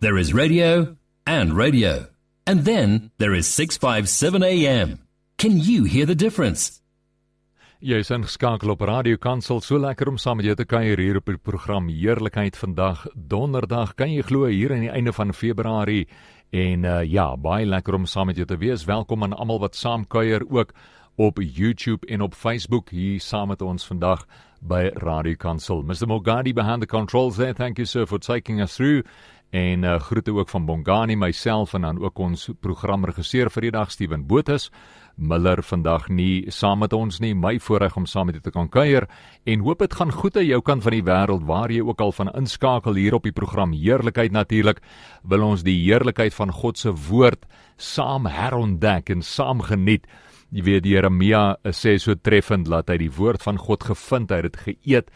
There is radio, and then there is 657 AM. Can you hear the difference? Jy is ingeskakel op Radio Kansel, so lekker om saam met jou te kuier hier op die program Heerlikheid vandag, donderdag, kan jy glo hier aan die einde van Februarie, en ja, baie lekker om saam met jou te wees, welkom aan almal wat saam kuier ook op YouTube en op Facebook, hier saam met ons vandag by Radio Kansel. Mr. Mogadi behind the controls there, thank you sir for taking us through, en groete ook van Bongani, myself en dan ook ons programregisseur vir die dag, Steven Botha, Miller vandag nie saam met ons nie, my voorreg om saam met jou te kan kuier, en hoop het gaan goed aan jou kant van die wêreld, waar jy ook al van inskakel hier op die program Heerlikheid natuurlik, wil ons die heerlikheid van God se woord saam herontdek en saam geniet. Jy weet, Jeremia sê so treffend, laat hy die woord van God gevind, hy het geëet,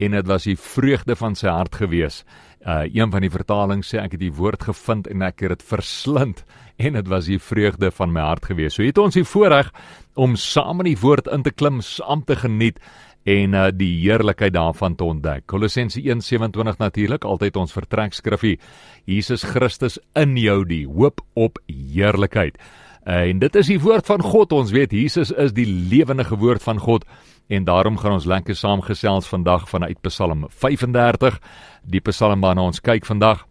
en het was die vreugde van sy hart gewees. Een van die vertalings sê, ek het die woord gevind en ek het verslind, en het was die vreugde van my hart gewees. So het ons die voorreg om saam in die woord in te klim, saam te geniet, en die heerlikheid daarvan te ontdek. Kolossense 1:27 natuurlik, altyd ons vertrekskrifie, Jesus Christus in jou die hoop op heerlikheid. En dit is die woord van God, ons weet, Jesus is die lewendige woord van God, en daarom gaan ons lekker saamgesels vandag vanuit Pesalm 35, die Pesalm waarna ons kyk vandag,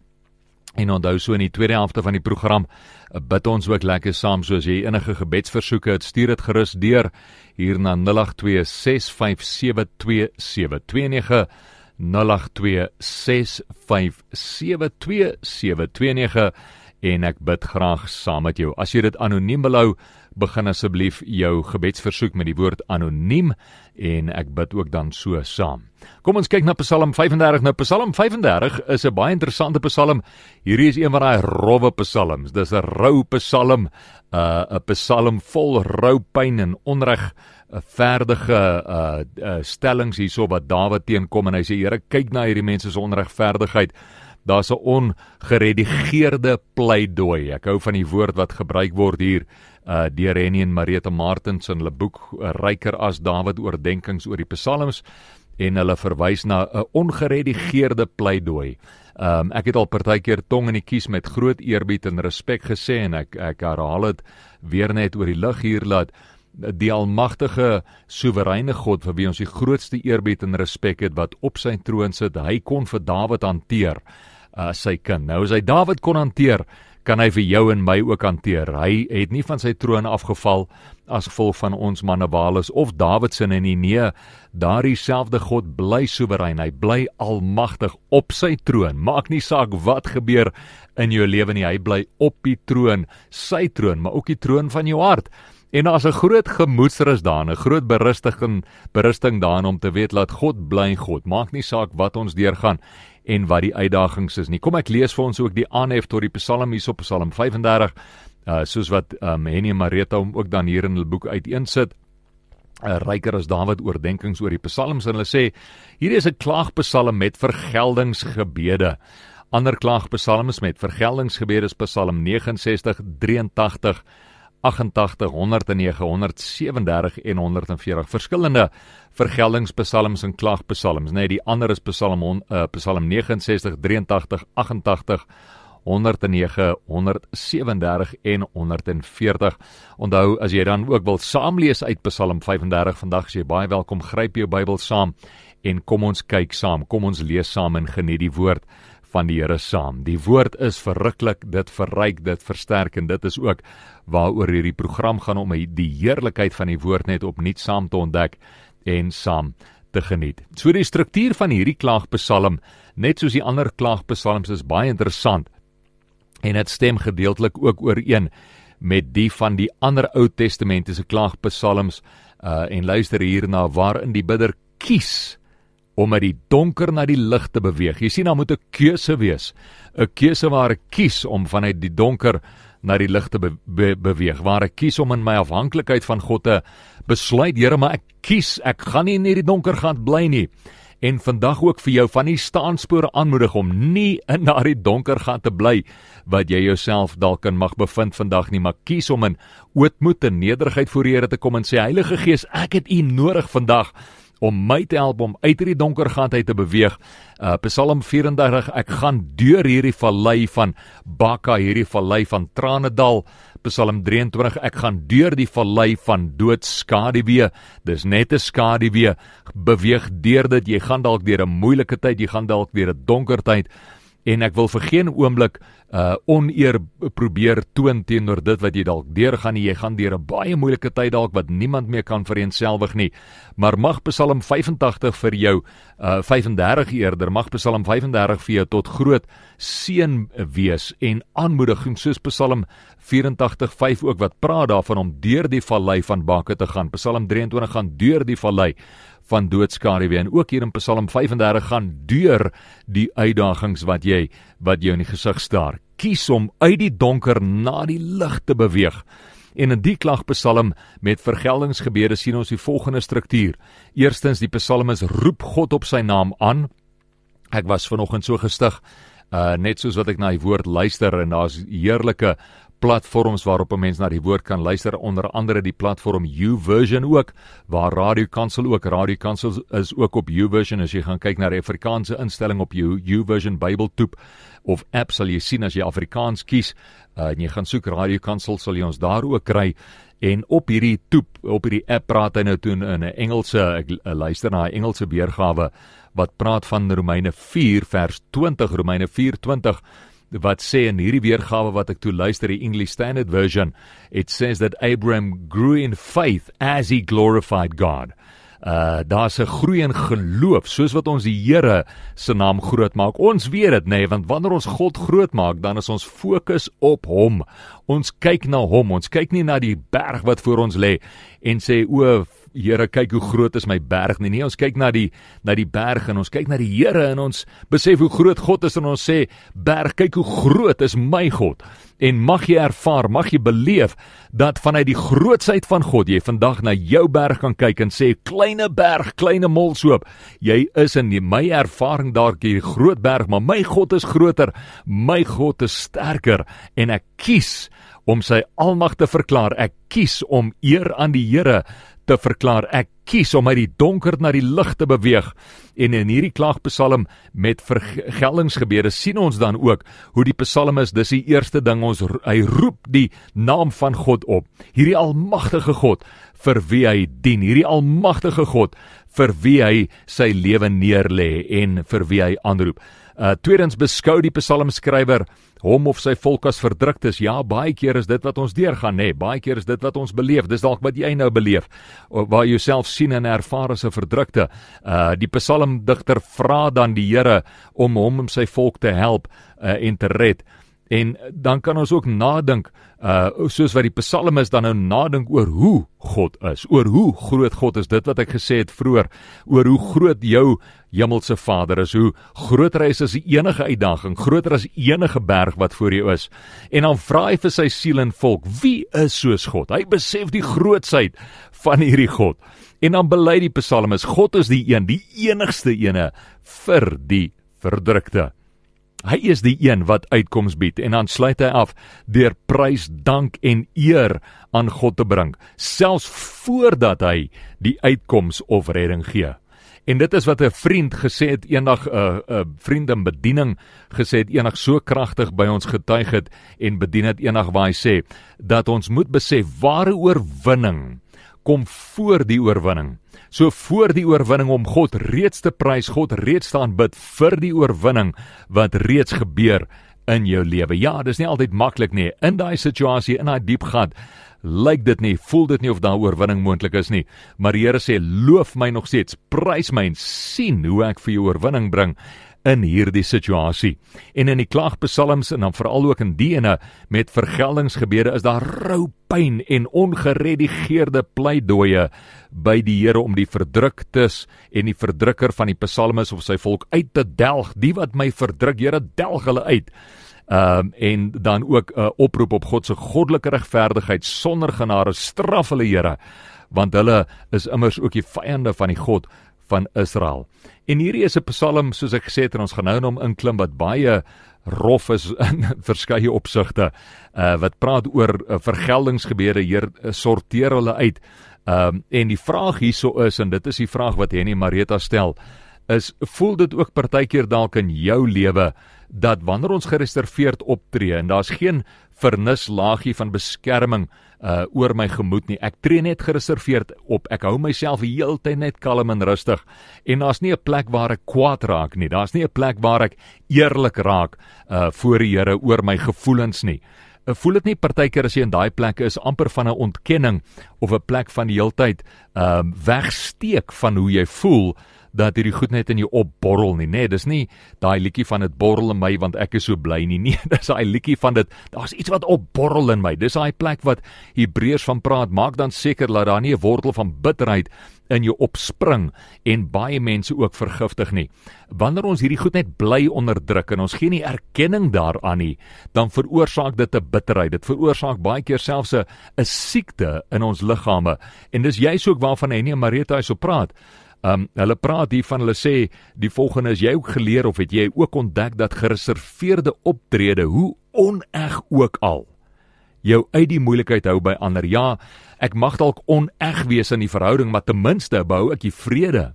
en onthou so in die tweede helfte van die program, bid ons ook lekker saam, soos jy enige gebedsversoeke het, stuur het gerus deur, hier na 082-657-2729, 082-657-2729, en ek bid graag saam met jou. As jy dit anoniem belou, begin asseblief jou gebedsversoek met die woord anoniem, en ek bid ook dan so saam. Kom ons kyk na Psalm 35. Nou, Psalm 35 is 'n baie interessante psalm. Hierdie is een van daai rowwe psalms. Dis 'n rou psalm, 'n psalm vol rou pyn en onreg, verdige stellings hierso wat Dawid teenkom, en hy sê, Here, kyk na hierdie mense se onregverdigheid. Daar is 'n ongeredigeerde pleidooi. Ek hou van die woord wat gebruik word hier deur Hennie en Mariette Martins in hulle boek Rijker as David, oordenkings oor die Psalms, en hulle verwys na 'n ongeredigeerde pleidooi. Ek het al partykeer tong in die kies met groot eerbied en respek gesê, en ek herhaal dit weer net oor die lig hier, laat die almagtige, soewereine God, vir wie ons die grootste eerbied en respek het, wat op sy troon sit, hy kon vir Dawid hanteer, sy kind. Nou, as hy Dawid kon hanteer, kan hy vir jou en my ook hanteer. Hy het nie van sy troon afgeval, as gevolg van ons Manewales of Dawidsin en nee, daardie selfde God bly soewerein, hy bly almagtig op sy troon, maak nie saak wat gebeur in jou lewe nie, hy bly op die troon, sy troon, maar ook die troon van jou hart. En as 'n groot gemoedsrus daarin, 'n groot berusting daarin om te weet, laat God bly God, maak nie saak wat ons deurgaan en wat die uitdagings is nie. Kom ek lees vir ons ook die aanhef tot die Psalm hier op Psalm 35, soos wat Hennie en Marita hom ook dan hier in hulle boek uiteensit. Ryker as David, oordenkings oor die Psalms, en hulle sê, hier is 'n klaagpsalm met vergeldingsgebede. Ander klaagpsalms met vergeldingsgebede is Psalm 69, 83, 88, 109, 137 en 140. Verskillende vergeldingspsalms en klaagpsalms. Nee, die ander is Psalm 69, 83, 88, 109, 137 en 140. Onthou, as jy dan ook wil saamlees uit Psalm 35 vandag, is jy baie welkom, gryp jou Bybel saam en kom ons kyk saam, kom ons lees saam en geniet die woord van die Here saam. Die woord is verryklik, dit verryk, dit versterk, en dit is ook waaroor hierdie program gaan, om die heerlikheid van die woord net opnuut saam te ontdek en saam te geniet. So die struktuur van hierdie klaagpsalm, net soos die ander klaagpsalms, is baie interessant, en dit stem gedeeltelik ook ooreen met die van die ander Ou Testamentiese klaagpsalms, en luister hierna, waarin die bidder kies om uit die donker na die lig te beweeg. Jy sien, daar moet 'n keuse wees, 'n keuse waar ek kies om vanuit die donker na die lig te beweeg, waar ek kies om in my afhanklikheid van God te besluit, Here, maar ek kies, ek gaan nie in hierdie donker gaan bly nie. En vandag ook vir jou van die staanspore aanmoedig om nie in daardie donker gat te bly wat jy jouself dalk in mag bevind vandag nie, maar kies om in ootmoed en nederigheid voor die Here te kom en sê, Heilige Gees, ek het U nodig vandag om my te help om uit hierdie donker gat uit te beweeg. Psalm 34, ek gaan deur hierdie vallei van Baka, hierdie vallei van Tranendal. Psalm 23, ek gaan deur die vallei van doodskaduwee. Dis net 'n skaduwee. Beweeg deur dit, jy gaan dalk deur 'n moeilike tyd, jy gaan dalk deur 'n donker tyd. En ek wil vir geen oomblik oneer probeer toon teenoor dit wat jy dalk deurgaan nie. Jy gaan deur 'n baie moeilike tyd dalk wat niemand meer kan vereenselwig nie. Maar mag Psalm 85 vir jou, 35 eerder, mag Psalm 35 vir jou tot groot seën wees en aanmoediging, soos Psalm 84:5 ook wat praat daarvan om deur die vallei van Baka te gaan. Psalm 23 gaan deur die vallei van doodskaduwee, en ook hier in Psalm 35 gaan deur die uitdagings wat jou in die gesig staar. Kies om uit die donker na die lig te beweeg. En in die klagpsalm met vergeldingsgebede sien ons die volgende struktuur. Eerstens, die psalmis roep God op sy naam aan. Ek was vanoggend so gestig, net soos wat ek na die woord luister, en daar is heerlike platforms waarop 'n mens na die woord kan luister, onder andere die platform YouVersion ook, waar Radio Kansel ook, Radio Kansel is ook op YouVersion. As jy gaan kyk na die Afrikaanse instelling op jou YouVersion Bybeltoep of app, sal jy sien as jy Afrikaans kies, en jy gaan soek Radio Kansel, sal jy ons daar ook kry. En op hierdie toep, op hierdie app praat hy nou toe in 'n Engelse, ek luister na 'n Engelse weergawe, wat praat van Romeine 4 vers 20, Romeine 4:20, wat sê in hierdie weergawe wat ek toe luister, die English Standard Version, it says that Abraham grew in faith as he glorified God. Daar's 'n groei in geloof, soos wat ons die Here se naam groot maak. Ons weet dit, nee, want wanneer ons God groot maak, dan is ons fokus op hom. Ons kyk na hom, ons kyk nie na die berg wat voor ons lê en sê, o, Here, kyk hoe groot is my berg nie. Nee, ons kyk na die berg en ons kyk na die Here en ons besef hoe groot God is en ons sê, berg, kyk hoe groot is my God. En mag jy ervaar, mag jy beleef dat vanuit die grootsheid van God jy vandag na jou berg kan kyk en sê, kleine berg, kleine molshoop, jy is in my ervaring daar, jy groot berg, maar my God is groter, my God is sterker en ek kies om sy almag te verklaar. Ek kies om eer aan die Here te verklaar. Ek kies om uit die donker na die lig te beweeg. En in hierdie klaagpsalm met vergeldingsgebede sien ons dan ook hoe die psalmis, dis die eerste ding, hy roep die naam van God op. Hierdie almagtige God vir wie hy dien, hierdie almagtige God vir wie hy sy lewe neerlê en vir wie hy aanroep. Tweedens, beskou die psalmskrywer hom of sy volk as verdruktes. Ja, baie keer is dit wat ons deurgaan, nee, baie keer is dit wat ons beleef. Dis dalk wat jy nou beleef, waar jy jouself sien en ervaar as 'n verdrukte. Die psalmdigter vra dan die Here om hom sy volk te help en te red. En dan kan ons ook nadink, soos wat die psalm is, dan nou nadink oor hoe God is, oor hoe groot God is, dit wat ek gesê het vroeër, oor hoe groot jou hemelse Vader is, hoe groter hy is as enige uitdaging, groter as enige berg wat voor jou is. En dan vra hy vir sy siel en volk, wie is soos God? Hy besef die grootsheid van hierdie God. En dan bely die psalmis, God is die een, die enigste ene vir die verdrukte. Hy is die een wat uitkoms bied, en dan sluit hy af deur prys, dank en eer aan God te bring, selfs voordat hy die uitkoms of redding gee. En dit is wat 'n vriend gesê het eendag, 'n vriend in bediening gesê het eendag, so kragtig by ons getuig het en bedien het eendag, waar hy sê dat ons moet besef, ware oorwinning kom voor die oorwinning. So voor die oorwinning, om God reeds te prys, God reeds te aanbid vir die oorwinning wat reeds gebeur in jou lewe. Ja, dis nie altyd maklik nie. In daai situasie, in daai diep gat, lyk dit nie, voel dit nie of daai oorwinning moontlik is nie. Maar die Here sê, loof my nog steeds, prys my en sien hoe ek vir jou oorwinning bring in hierdie situasie. En in die klaagpsalms, en dan veral ook in die ene met vergeldingsgebede, is daar rou pyn en ongeredigeerde pleidooie by die Here om die verdruktes en die verdrukker van die psalmis of sy volk uit te delg. Die wat my verdruk, Here, delg hulle uit. En dan ook 'n oproep op God se goddelike regverdigheid, sonder genade, straf hulle, Here, want hulle is immers ook die vyande van die God van Israel. En hierdie is 'n psalm, soos ek gesê het, en ons gaan nou na hom inklim, wat baie rof is in verskeie opsigte, wat praat oor vergeldingsgebede. Heer, sorteer hulle uit, En die vraag hierso is, en dit is die vraag wat Hennie Martins stel, is, voel dit ook partykeer dalk in jou lewe, dat wanneer ons gereserveerd optree, en daar is geen vernislaagie van beskerming oor my gemoed nie, ek tree net gereserveerd op, ek hou myself die hele tyd net kalm en rustig, en daar is nie 'n plek waar ek kwaad raak nie, daar is nie 'n plek waar ek eerlik raak voor die Here oor my gevoelens nie. Voel dit nie partykeer as jy in daai plek is, amper van 'n ontkenning, of 'n plek van die hele tyd wegsteek van hoe jy voel, dat hierdie goed net in jou opborrel nie, nee, dis nie daai liedjie van het borrel in my, want ek is so bly nie, nee, dis daai liedjie van dit, daar's iets wat opborrel in my, dis daai plek wat Hebreërs van praat, maak dan seker dat daar nie 'n wortel van bitterheid in jou opspring, en baie mense ook vergiftig nie. Wanneer ons hierdie goed net bly onderdruk, en ons gee nie erkenning daaraan nie, dan veroorsaak dit 'n bitterheid, dit veroorsaak baie keer selfs 'n siekte in ons liggame, en dis juist ook waarvan Hennie Martins so praat. Hulle praat hiervan, hulle sê, die volgende is jy ook geleer, of het jy ook ontdek, dat gereserveerde optrede, hoe oneg ook al, jou uit die moeilikheid hou by ander. Ja, ek mag dalk oneg wees in die verhouding, maar tenminste behou ek die vrede.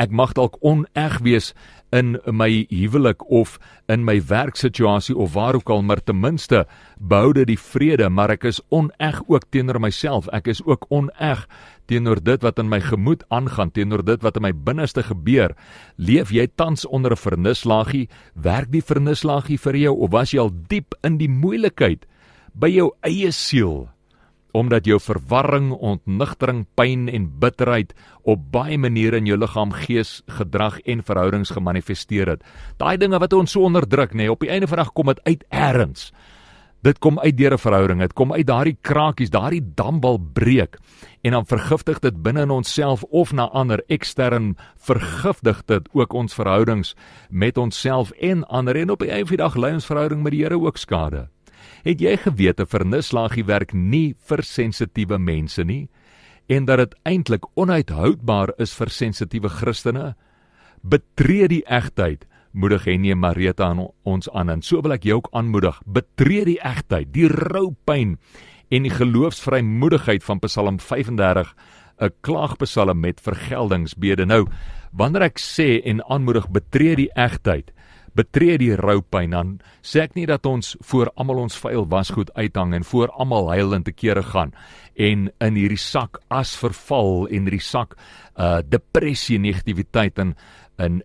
Ek mag dalk oneg wees in my huwelik, of in my werksituasie, of waar ook al, maar tenminste behou dit die vrede, maar ek is oneg ook teenoor myself, ek is ook oneg teenoor dit wat in my gemoed aangaan, teenoor dit wat in my binneste gebeur. Leef jy tans onder 'n vernislaagie, werk die vernislaagie vir jou, of was jy al diep in die moeilikheid by jou eie siel, omdat jou verwarring, ontnigtering, pyn en bitterheid op baie maniere in jou liggaam, gees, gedrag en verhoudings gemanifesteer het. Daai dinge wat ons so onderdruk, nee, op die einde van die dag kom dit uit ergens. Dit kom uit deur 'n verhouding, dit kom uit daardie krakies, daardie dambal breek, en dan vergiftig dit binne in onsself of na ander, ekstern vergiftig dit ook ons verhoudings met onsself en ander, en op die einde van die dag lei ons verhouding met die Here ook skade. Het jy geweet 'n vernislaagie werk nie vir sensitiewe mense nie, en dat dit eintlik onuithoudbaar is vir sensitiewe Christene? Betree die egtheid, moedig Hennie Martins aan ons aan, en so wil ek jou ook aanmoedig, betree die egtheid, die roupyn en die geloofsvrymoedigheid van Psalm 35, 'n klaagpsalm met vergeldingsbede. Nou, wanneer ek sê en aanmoedig, betree die egtheid, betree die roupyn, dan sê ek nie dat ons voor almal ons vuil wasgoed uithang, en voor almal huil en te kere gaan, en in hierdie sak as verval, en hierdie sak depressie, negativiteit, en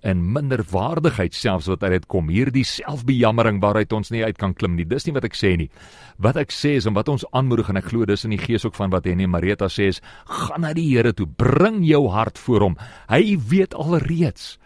in minderwaardigheid selfs wat uit dit kom, hierdie selfbejammering waaruit ons nie uit kan klim nie, dis nie wat ek sê nie. Wat ek sê is, en wat ons aanmoedig, en ek glo dis in die gees ook van wat Hennie Martins sê is, gaan na die Here toe, bring jou hart voor hom, hy weet alreeds.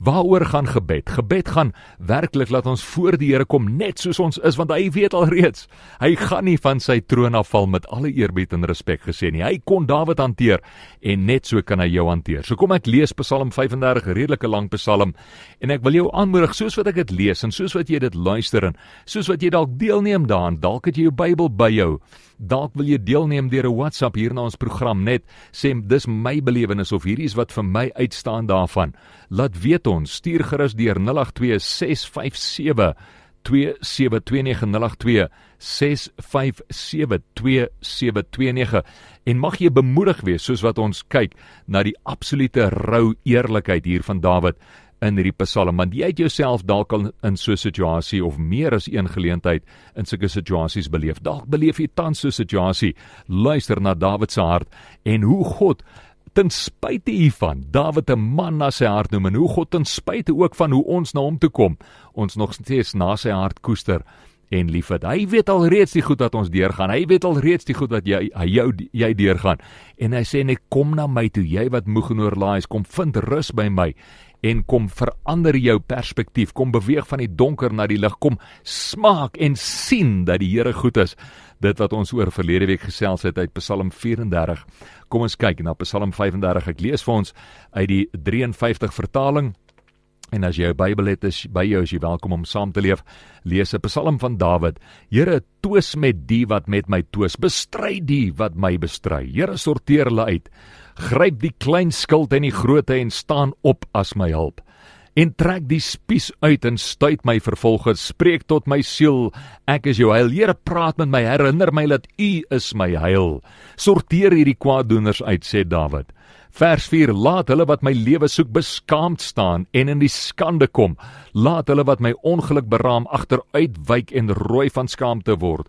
Waaroor gaan gebed? Gebed gaan werklik laat ons voor die Here kom, net soos ons is, want hy weet alreeds. Hy gaan nie van sy troon afval, met alle eerbied en respek gesê nie. Hy kon Dawid hanteer, en net so kan hy jou hanteer. So kom ek lees Psalm 35, redelike lang Psalm, en ek wil jou aanmoedig, soos wat ek dit lees, en soos wat jy dit luister, en soos wat jy dalk deelneem daaraan, dalk het jy jou Bybel by jou, dalk wil jy deelneem deur 'n WhatsApp hier na ons program, net sê, dis my belewenis, of hierdie is wat vir my uitstaan daarvan. Laat weet ons, stuur gerus deur 082 657 2729 082 657 2729, en mag jy bemoedig wees, soos wat ons kyk na die absolute rou eerlikheid hier van Dawid in hierdie Psalm, want jy het jouself dalk al in so 'n situasie, of meer as een geleentheid in sulke situasies beleef. Dalk beleef jy tans so 'n situasie. Luister na Dawid se hart, en hoe God ten spyte hiervan, Dawid 'n man na sy hart noem, en hoe God ten spyte ook van hoe ons na hom toe kom, ons nog steeds na sy hart koester en liefhet. Hy weet alreeds die goed wat ons deurgaan, hy weet alreeds die goed wat jy deurgaan, en hy sê net, kom na my toe, jy wat moeg en oorlaai is, kom vind rus by my, en kom verander jou perspektief, kom beweeg van die donker na die lig, kom smaak en sien dat die Here goed is. Dit wat ons oor verlede week gesels het uit Psalm 34. Kom ons kyk na Psalm 35, ek lees vir ons uit die 53 vertaling, en as jy jou Bybel het is by jou, is jy welkom om saam te lees 'n Psalm van Dawid. Here, twis met die wat met my twis, bestry die wat my bestry. Here, sorteer hulle uit, gryp die klein skuld en die groote, en staan op as my hulp. en trek die spies uit en stuit my vervolgers, spreek tot my siel, ek is jou heil. Here, praat met my, herinner my dat U is my heil. Sorteer hierdie kwaaddoeners uit, sê Dawid. Vers 4, laat hulle wat my lewe soek beskaamd staan en in die skande kom. Laat hulle wat my ongeluk beraam agteruit wyk en rooi van skaamte word.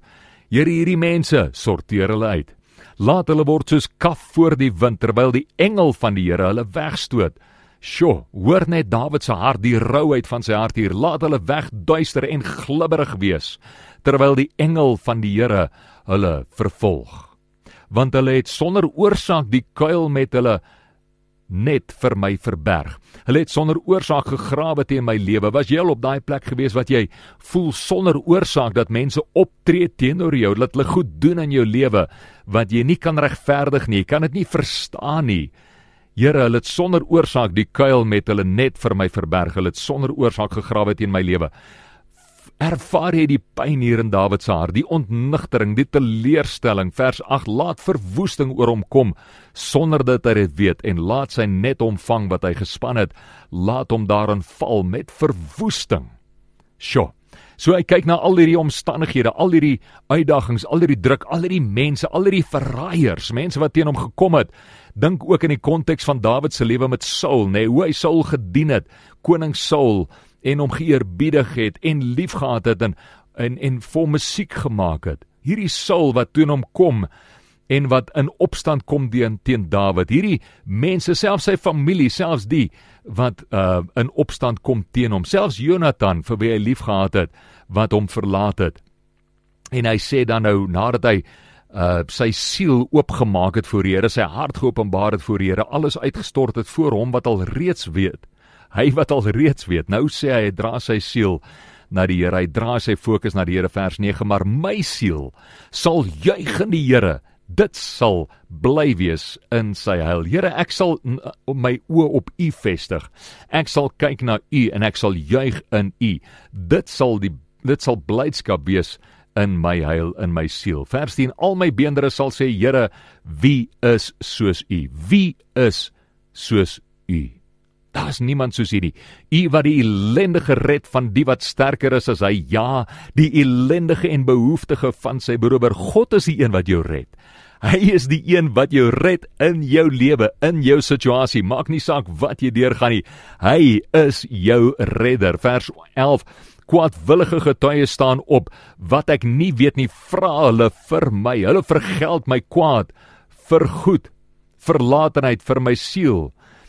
Here, hierdie mense, sorteer hulle uit. Laat hulle word soos kaf voor die wind, terwyl die engel van die Here hulle wegstoot. Sjoe, hoor net Dawid se hart, die rouheid van sy hart hier. Laat hulle wegduister en glibberig wees, terwyl die engel van die Here hulle vervolg. Want hulle het sonder oorsaak die kuil met hulle net vir my verberg. Hulle het sonder oorsaak gegrawe teen my lewe. Was jy al op daai plek gewees wat jy voel sonder oorsaak dat mense optree teenoor jou, dat hulle goed doen in jou lewe, wat jy nie kan regverdig nie, jy kan dit nie verstaan nie. Here, hulle het sonder oorsaak die kuil met hulle net vir my verberg. Hulle het sonder oorsaak gegrawe teen my lewe. Ervaar jy die pyn hier in Dawid se hart, die ontnigtering, die teleurstelling? Vers 8, laat verwoesting oor hom kom, sonder dat hy dit weet, en laat sy net omvang wat hy gespan het, laat hom daarin val met verwoesting. Sjoe. So hy kyk na al hierdie omstandighede, al hierdie uitdagings, al hierdie druk, al hierdie mense, al hierdie verraaiers, mense wat teen hom gekom het. Dink ook in die konteks van Dawid se lewe met Saul, nê, hoe hy Saul gedien het, koning Saul, en hom geëerbiedig het en liefgehad het en vol musiek gemaak het. Hierdie Saul wat teen hom kom en wat in opstand kom teen Dawid. Hierdie mense, selfs sy familie, selfs die wat in opstand kom teen hom, selfs Jonathan, vir wie hy liefgehad het, wat hom verlaat het. En hy sê dan nou, nadat hy sy siel oopgemaak het voor die Here, sy hart geopenbaar het voor die Here, alles uitgestort het voor hom wat al reeds weet. Hy wat al reeds weet, nou sê hy, dra sy siel na die Here, hy dra sy fokus na die Here. Vers 9, maar my siel sal juig in die Here, dit sal bly wees in sy heil. Here, ek sal my oë op U vestig, ek sal kyk na U en ek sal juig in U. Dit sal blydskap wees in my heil, in my siel. Vers 10, al my beendere sal sê, Here, wie is soos U? Wie is soos U? Daar is niemand soos U nie. U wat die ellendige red van die wat sterker is as hy, ja, die ellendige en behoeftige van sy broer. God is die een wat jou red. Hy is die een wat jou red in jou lewe, in jou situasie. Maak nie saak wat jy deurgaan nie. Hy is jou redder. Vers 11, kwaadwillige getuie staan op, wat ek nie weet nie, vra hulle vir my. Hulle vergeld my kwaad, vergoed, verlatenheid vir my siel.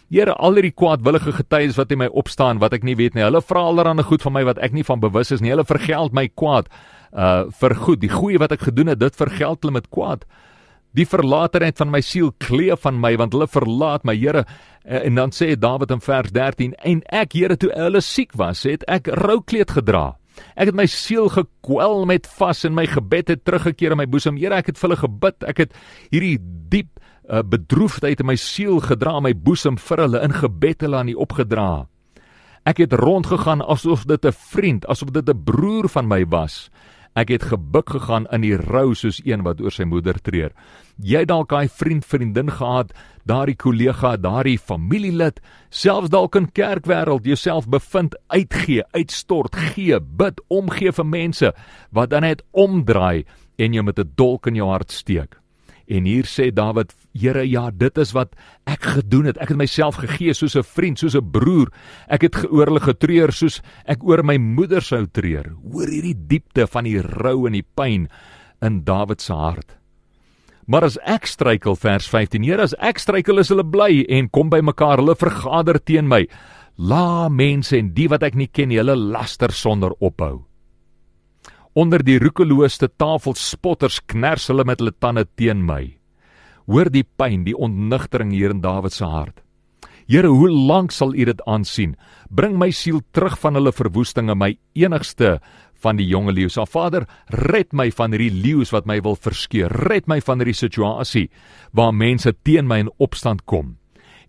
Here, al hierdie kwaadwillige getuies wat in my opstaan, wat ek nie weet nie, hulle vra allerhande goed van my wat ek nie van bewus is nie, hulle vergeld my kwaad vir goed. Die goeie wat ek gedoen het, dit vergeld hulle met kwaad. Die verlatenheid van my siel kleef van my, want hulle verlaat my. Here, en dan sê Dawid in vers 13, en ek, Here, toe hulle siek was, het ek roukleed gedra. Ek het my siel gekwel met vas en my gebed het teruggekeer in my boesem. Here, ek het vir hulle gebid, ek het hierdie diep bedroefdheid in my siel gedra, my boesem vir hulle, in gebed hulle aan U opgedra. Ek het rondgegaan asof dit 'n vriend, asof dit 'n broer van my was. Ek het gebuk gegaan in die rou soos een wat oor sy moeder treur. Jy dalk daai vriend, vriendin gehad, daardie kollega, daardie familielid, selfs dalk in kerkwêreld jouself bevind, uitgee, uitstort, gee, bid, omgee vir mense, wat dan net omdraai en jou met 'n dolk in jou hart steek. En hier sê Dawid, Here, ja, dit is wat ek gedoen het. Ek het myself gegee soos 'n vriend, soos 'n broer. Ek het oor hulle getreur soos ek oor my moeder sou treur. Hoor hierdie diepte van die rou en die pyn in Dawid se hart. Maar as ek struikel, vers 15, Here, as ek struikel is hulle bly en kom by mekaar, hulle vergader teen my. La mense en die wat ek nie ken nie, hulle laster sonder ophou. Onder die roekelooste tafelspotters kners hulle met hulle tande teen my. Hoor die pyn, die ontnigtering hier in Dawid se hart. Here, hoe lank sal U dit aansien? Bring my siel terug van hulle verwoestinge, my enigste van die jonge leeu's af. Vader, red my van hierdie leeu's wat my wil verskeer. Red my van hierdie situasie waar mense teen my in opstand kom.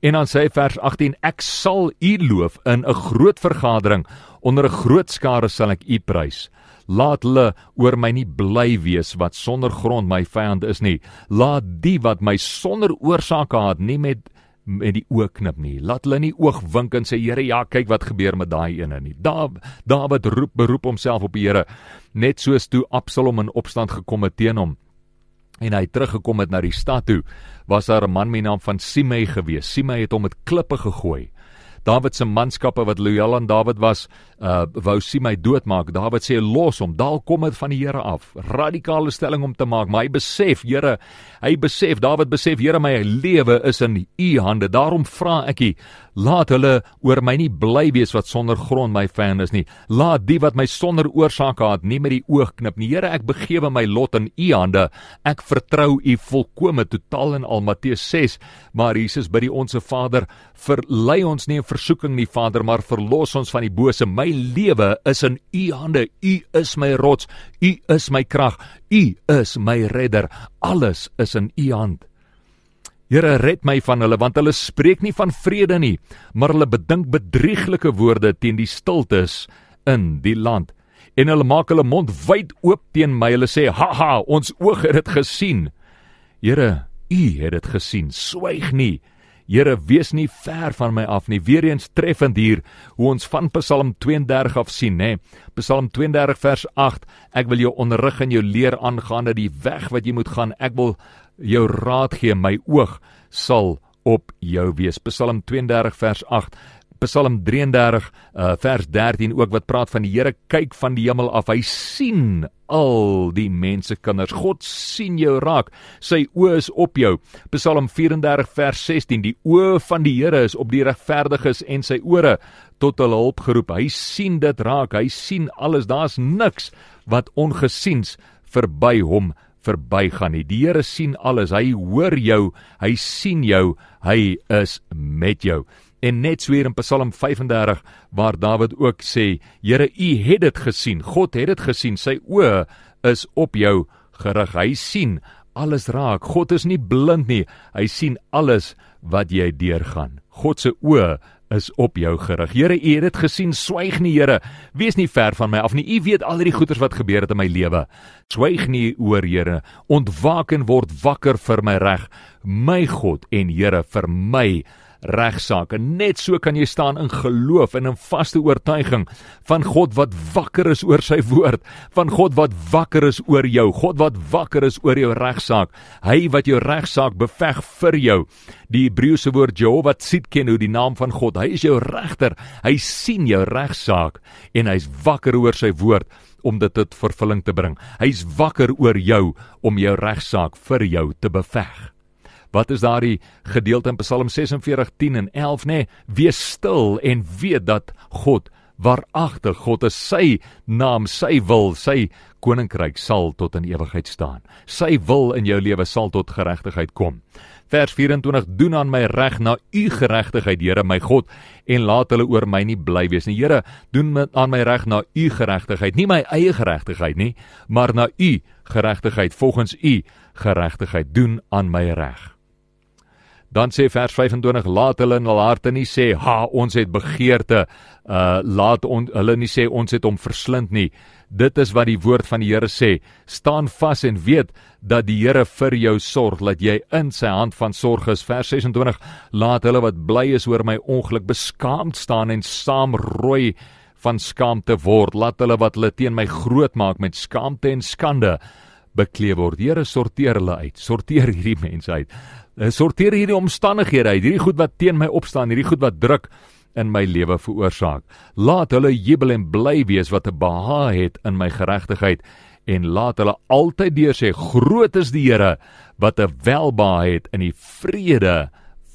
En dan sê vers 18, ek sal U loof in 'n groot vergadering, onder 'n groot skare sal ek U prys. Laat hulle oor my nie bly wees wat sonder grond my vyand is nie. Laat die wat my sonder oorsaak haat nie met met die oog knip nie. Laat hulle nie oog wink en sê, Here, ja, kyk wat gebeur met daai ene nie. David beroep homself op die Here, net soos toe Absalom in opstand gekom het teen hom, en hy teruggekom het na die stad toe, was daar 'n man met naam van Simei gewees. Simei het hom met klippe gegooi. David se manskappe wat loyaal aan David was, wou Simei doodmaak. David sê, los hom, daal kom dit van die Here af. Radikale stelling om te maak, maar David besef, Here, my lewe is in U hande. Daarom vra ek U, laat hulle oor my nie bly wees wat sonder grond my vyand is nie. Laat die wat my sonder oorsaak haat, nie met die oog knip nie. Here, ek begewe my lot in U hande. Ek vertrou U volkome totaal en al. Matteus 6, maar Jesus bid die Onse Vader, verlei ons nie versoeking nie, Vader, maar verlos ons van die bose. My lewe is in U hande. U is my rots, U is my krag, U is my redder. Alles is in U hand. Here, red my van hulle, want hulle spreek nie van vrede nie, maar hulle bedink bedrieglike woorde teen die stiltes in die land. En hulle maak hulle mond wyd oop teen my. Hulle sê, haha, ons oog het dit gesien. Here, U het dit gesien. Swyg nie. Here, wees nie ver van my af nie. Weer eens treffend hier, hoe ons van Psalm 32 af sien, né? Psalm 32 vers 8, ek wil jou onderrig en jou leer aangaande die weg wat jy moet gaan. Ek wil jou raad gee, my oog sal op jou wees. Psalm 32 vers 8, Psalm 33 vers 13 ook, wat praat van die Here, kyk van die hemel af, hy sien al die mense kinders. God sien jou raak, sy oë is op jou. Psalm 34 vers 16, die oë van die Here is op die regverdiges en sy ore tot hulle hulp geroep. Hy sien dit raak, hy sien alles, daar's niks wat ongesiens verby hom verbygaan nie. Die Here sien alles, hy hoor jou, hy sien jou, hy is met jou. En net so hier in Psalm 35, waar David ook sê, Here, U het dit gesien, God het dit gesien, sy oë is op jou gerig. Hy sien alles raak, God is nie blind nie, hy sien alles wat jy deurgaan. God se oë is op jou gerig. Here, U het dit gesien, swyg nie, Here, wees nie ver van my af nie, U weet al die goeders wat gebeur het in my lewe. Swyg nie oor, Here, ontwaak en word wakker vir my reg, my God en Here, vir my regsaak. En net so kan jy staan in geloof en in vaste oortuiging van God wat wakker is oor sy woord, van God wat wakker is oor jou, God wat wakker is oor jou regsaak, hy wat jou regsaak beveg vir jou. Die Hebreëse woord Jehovah Tsidkenu, die naam van God, hy is jou regter, hy sien jou regsaak en hy is wakker oor sy woord om dit tot vervulling te bring. Hy is wakker oor jou om jou regsaak vir jou te beveg. Wat is daardie gedeelte in Psalm 46, 10 en 11, nee? Wees stil en weet dat God, waaragtig God is, sy naam, sy wil, sy koninkryk sal tot in ewigheid staan. Sy wil in jou lewe sal tot geregtigheid kom. Vers 24, doen aan my reg na U geregtigheid, Here, my God, en laat hulle oor my nie bly wees nie. Here, doen aan my reg na U geregtigheid, nie my eie geregtigheid nie, maar na U geregtigheid, volgens U geregtigheid, doen aan my reg. Dan sê vers 25, laat hulle in hul harte nie sê, ha, ons het begeerte, laat hulle nie sê, ons het hom verslind nie. Dit is wat die woord van die Here sê, staan vas en weet dat die Here vir jou sorg, dat jy in sy hand van sorg is. Vers 26, laat hulle wat bly is oor my ongeluk beskaamd staan en saamrooi van skaamte word. Laat hulle wat hulle teen my groot maak met skaamte en skande bekleed word. Here, sorteer hulle uit, sorteer hierdie mense uit, sorteer hierdie omstandighede uit, hierdie goed wat teen my opstaan, hierdie goed wat druk in my lewe veroorsaak. Laat hulle jubel en bly wees wat 'n behag het in my geregtigheid, en laat hulle altyd deur sê, groot is die Here wat 'n welbehae het in die vrede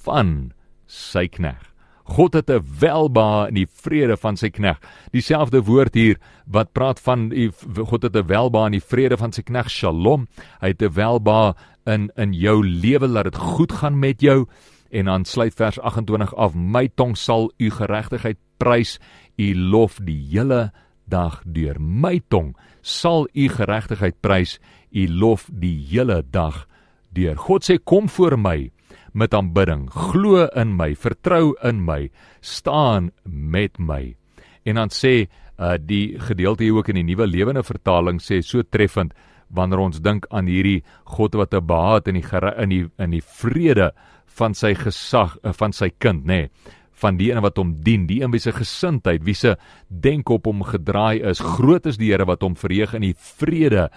van sy knegt. God het 'n welbehae in die vrede van sy knegt. Dieselfde woord hier wat praat van God het 'n welbehae in die vrede van sy knegt, Shalom. Hy het 'n welbehae in jou lewe, laat dit goed gaan met jou. En dan sluit vers 28 af, my tong sal U geregtigheid prys, U lof die hele dag deur. My tong sal U geregtigheid prys, U lof die hele dag deur. God sê, kom voor my met aanbidding, glo in my, vertrou in my, staan met my. En dan sê die gedeelte hier ook in die Nuwe Lewende Vertaling, sê so treffend, wanneer ons dink aan hierdie God wat 'n behae het in die vrede van sy gesag, van sy kind, nê, nee, van die ene wat hom dien, die een wie sy gesindheid, wie sy denk op hom gedraai is. Groot is die Here wat hom verheug in die vrede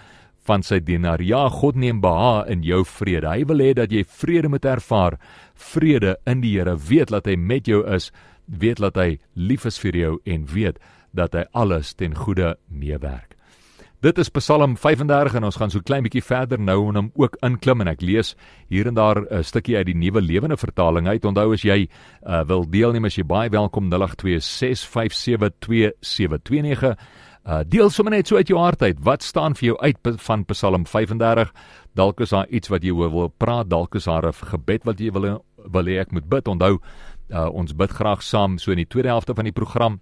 van sy dienaar. Ja, God neem behae in jou vrede. Hy wil hê dat jy vrede moet ervaar, vrede in die Here. Weet dat hy met jou is, weet dat hy lief is vir jou, en weet dat hy alles ten goeie meewerk. Dit is Psalm 35 en ons gaan so klein bietjie verder nou en hom ook inklim, en ek lees hier en daar 'n stukkie uit die Nuwe Lewende Vertaling uit. Onthou as jy wil deelneem, as jy baie welkom, 0826572729. Deel sommer net so uit jou hart uit, wat staan vir jou uit van Psalm 35? Dalk is daar iets wat jy wil praat, dalk is daar 'n gebed wat jy wil hê ek moet bid. Onthou, ons bid graag saam so in die tweede helfte van die program.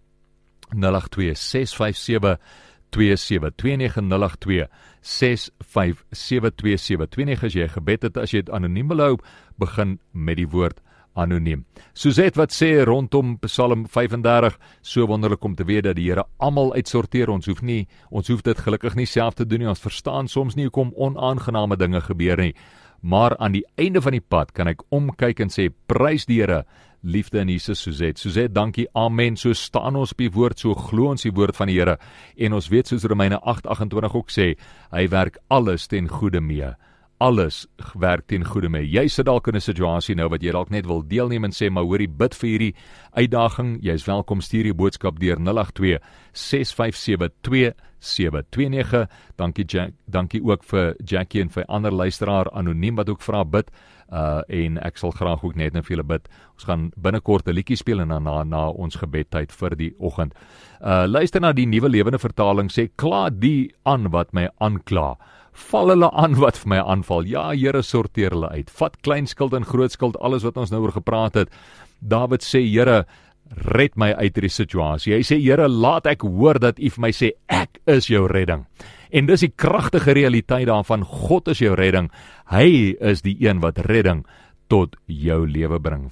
0826572729 as jy gebed het, as jy het anoniem wil hou, begin met die woord anoniem. Suzet wat sê rondom Psalm 35, so wonderlik om te weet dat die Here almal uitsorteer. Ons hoef dit gelukkig nie self te doen nie. Ons verstaan soms nie hoekom onaangename dinge gebeur nie, maar aan die einde van die pad kan ek omkyk en sê, prys die Here, liefde in Jesus. Suzet, dankie, amen. So staan ons op die woord, so glo ons die woord van die Here, en ons weet, soos Romeine 8:28 ook sê, hy werk alles ten goeie mee, alles werk ten goeie mee. Jy sit dalk in 'n situasie nou wat jy dalk net wil deelneem en sê, maar hoorie, bid vir hierdie uitdaging, jy is welkom, stuur jou boodskap deur 0826572729. Dankie Jack, dankie ook vir Jackie en vir ander luisteraar anoniem wat ook vra bid, en ek sal graag ook net vir julle bid. Ons gaan binnekort 'n liedjie speel en dan na ons gebedtyd vir die oggend. Luister na die Nuwe Lewende Vertaling, sê, kla die aan wat my aankla, val hulle aan wat vir my aanval. Ja, Here, sorteer hulle uit, vat klein skuld en groot skuld, alles wat ons nou oor gepraat het. David sê, Here, red my uit hierdie situasie. Hy sê, Here, laat ek hoor dat U vir my sê, ek is jou redding. En dis die kragtige realiteit daarvan, God is jou redding. Hy is die een wat redding tot jou lewe bring.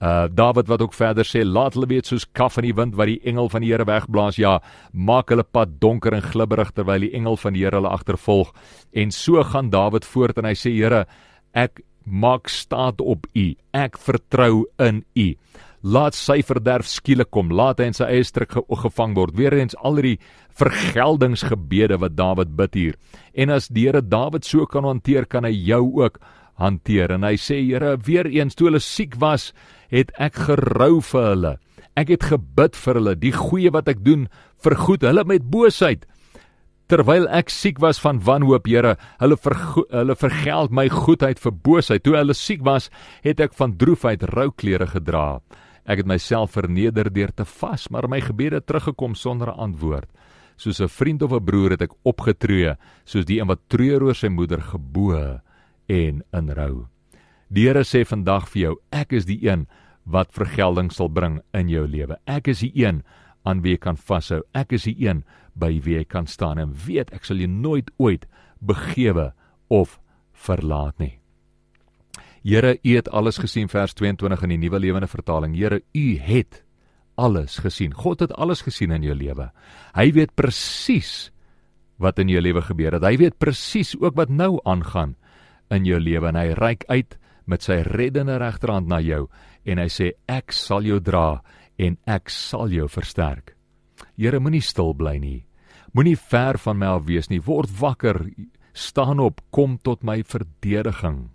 David wat ook verder sê, laat hulle weet soos kaf in die wind wat die engel van die Here wegblaas. Ja, maak hulle pad donker en glibberig terwyl die engel van die Here hulle agtervolg. En so gaan David voort en hy sê, Here, ek maak staat op U, ek vertrou in U. Laat sy verderf skielik kom, laat hy in sy eie struik gevang word. Weer eens al die vergeldingsgebede wat David bid hier. En as die Here David so kan hanteer, kan hy jou ook hanteer. En hy sê, Here, weer eens, toe hulle siek was, het ek gerou vir hulle. Ek het gebid vir hulle, die goeie wat ek doen, vergoed hulle met boosheid. Terwyl ek siek was van wanhoop, Here, hulle vergeld my goedheid vir boosheid. Toe hulle siek was, het ek van droefheid rou klere gedra. Ek het myself verneder deur te vas, maar my gebede het teruggekom sonder 'n antwoord. Soos 'n vriend of 'n broer het ek opgetree, soos die een wat treur oor sy moeder, geboe en in rou. Die Here sê vandag vir jou, ek is die een wat vergelding sal bring in jou lewe. Ek is die een aan wie jy kan vashou. Ek is die een by wie jy kan staan, en weet, ek sal jou nooit ooit begewe of verlaat nie. Here, U het alles gesien, vers 22 in die Nuwe Lewende Vertaling. Here, U het alles gesien. God het alles gesien in jou lewe. Hy weet presies wat in jou lewe gebeur het. Hy weet presies ook wat nou aangaan in jou lewe, en hy reik uit met sy reddende regterhand na jou, en hy sê, ek sal jou dra, en ek sal jou versterk. Here, moenie stil bly nie. Moenie ver van my af wees nie. Word wakker, staan op, kom tot my verdediging.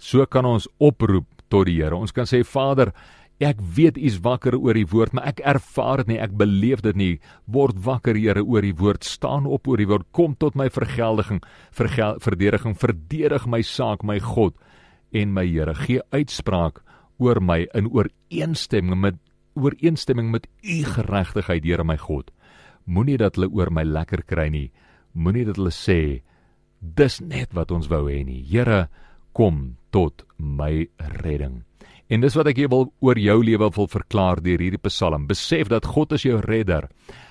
So kan ons oproep tot die Here. Ons kan sê, Vader, ek weet U is wakker oor die woord, maar ek ervaar dit nie, ek beleef dit nie. Word wakker, Here, oor die woord, staan op oor die woord, kom tot my verdediging, verdedig my saak, my God en my Here. Gee uitspraak oor my in ooreenstemming met U geregtigheid, Here my God. Moenie dat hulle oor my lekker kry nie. Moenie dat hulle sê, dis net wat ons wou hê nie. Here, kom tot my redding. En dis wat ek jou wil oor jou lewe wil verklaar deur hierdie Psalm. Besef dat God is jou redder.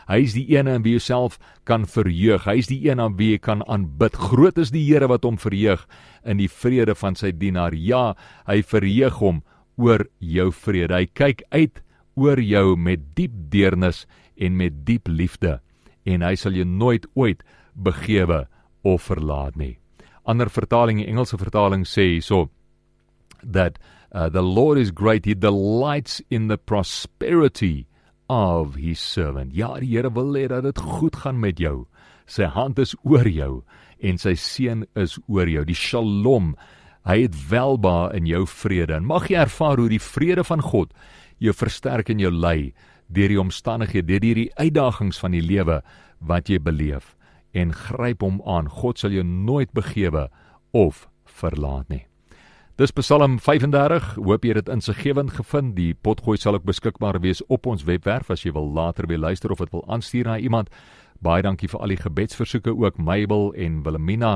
Hy is die een aan wie jy jouself kan verheug. Hy is die een aan wie jy kan aanbid. Groot is die Here wat hom verheug in die vrede van sy dienaar. Ja, hy verheug hom oor jou vrede. Hy kyk uit oor jou met diep deernis en met diep liefde, en hy sal jou nooit ooit begewe of verlaat nie. Ander vertaling, die Engelse vertaling sê so, dat The Lord is great, He delights in the prosperity of His servant. Ja, die Here wil hê dat dit goed gaan met jou. Sy hand is oor jou en sy seën is oor jou. Die shalom, hy het welbehae in jou vrede. En mag jy ervaar hoe die vrede van God jou versterk en jou lei deur die omstandighede, deur hierdie uitdagings van die lewe wat jy beleef. En gryp hom aan. God sal jou nooit begewe of verlaat nie. Dis Psalm 35, hoop jy dit insiggewend gevind, die potgooi sal ook beskikbaar wees op ons webwerf, as jy wil later weer luister of het wil aanstuur na iemand. Baie dankie vir al die gebedsversoeke, ook Mabel en Wilhelmina,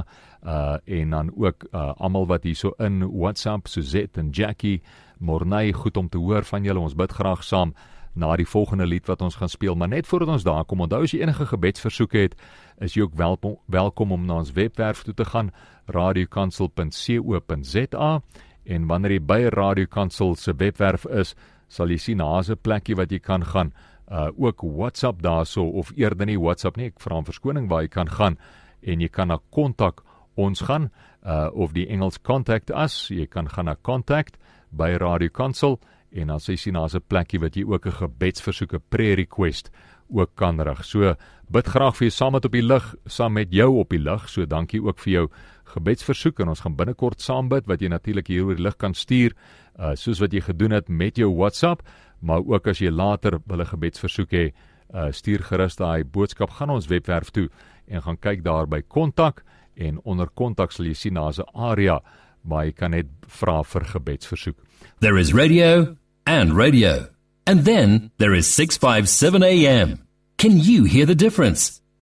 en dan ook almal wat hier so in WhatsApp, Suzet en Jackie, Mornay, goed om te hoor van julle, ons bid graag saam na die volgende lied wat ons gaan speel, maar net voordat ons daar kom, onthou as jy enige gebedsversoeke het, is jy ook welkom om na ons webwerf toe te gaan, radiokansel.co.za, en wanneer jy by Radio Kansel se webwerf is, sal jy sien daar's 'n plekkie wat jy kan gaan, ook WhatsApp daarso, of eerder nie WhatsApp nie, ek vra om verskoning waar jy kan gaan, en jy kan na kontak ons gaan, of die Engels contact us, jy kan gaan na contact by Radio Kansel, en dan sal jy sien daar's 'n plekkie wat jy ook 'n gebedsversoek, 'n prayer request, ook kan rig. So, bid graag vir jou saam met op die lig, saam met jou op die lig, so dankie ook vir jou gebedsversoek, en ons gaan binnekort saam bid, wat jy natuurlik hier oor die lig kan stuur, soos wat jy gedoen het met jou WhatsApp, maar ook as jy later wil 'n gebedsversoek hê, stuur gerus daai boodskap, gaan ons webwerf toe, en gaan kyk daar by kontak, en onder kontak sal jy sien daar's 'n area, waar jy kan net vra vir gebedsversoek. There is radio and radio. And then there is 657 AM. Can you hear the difference?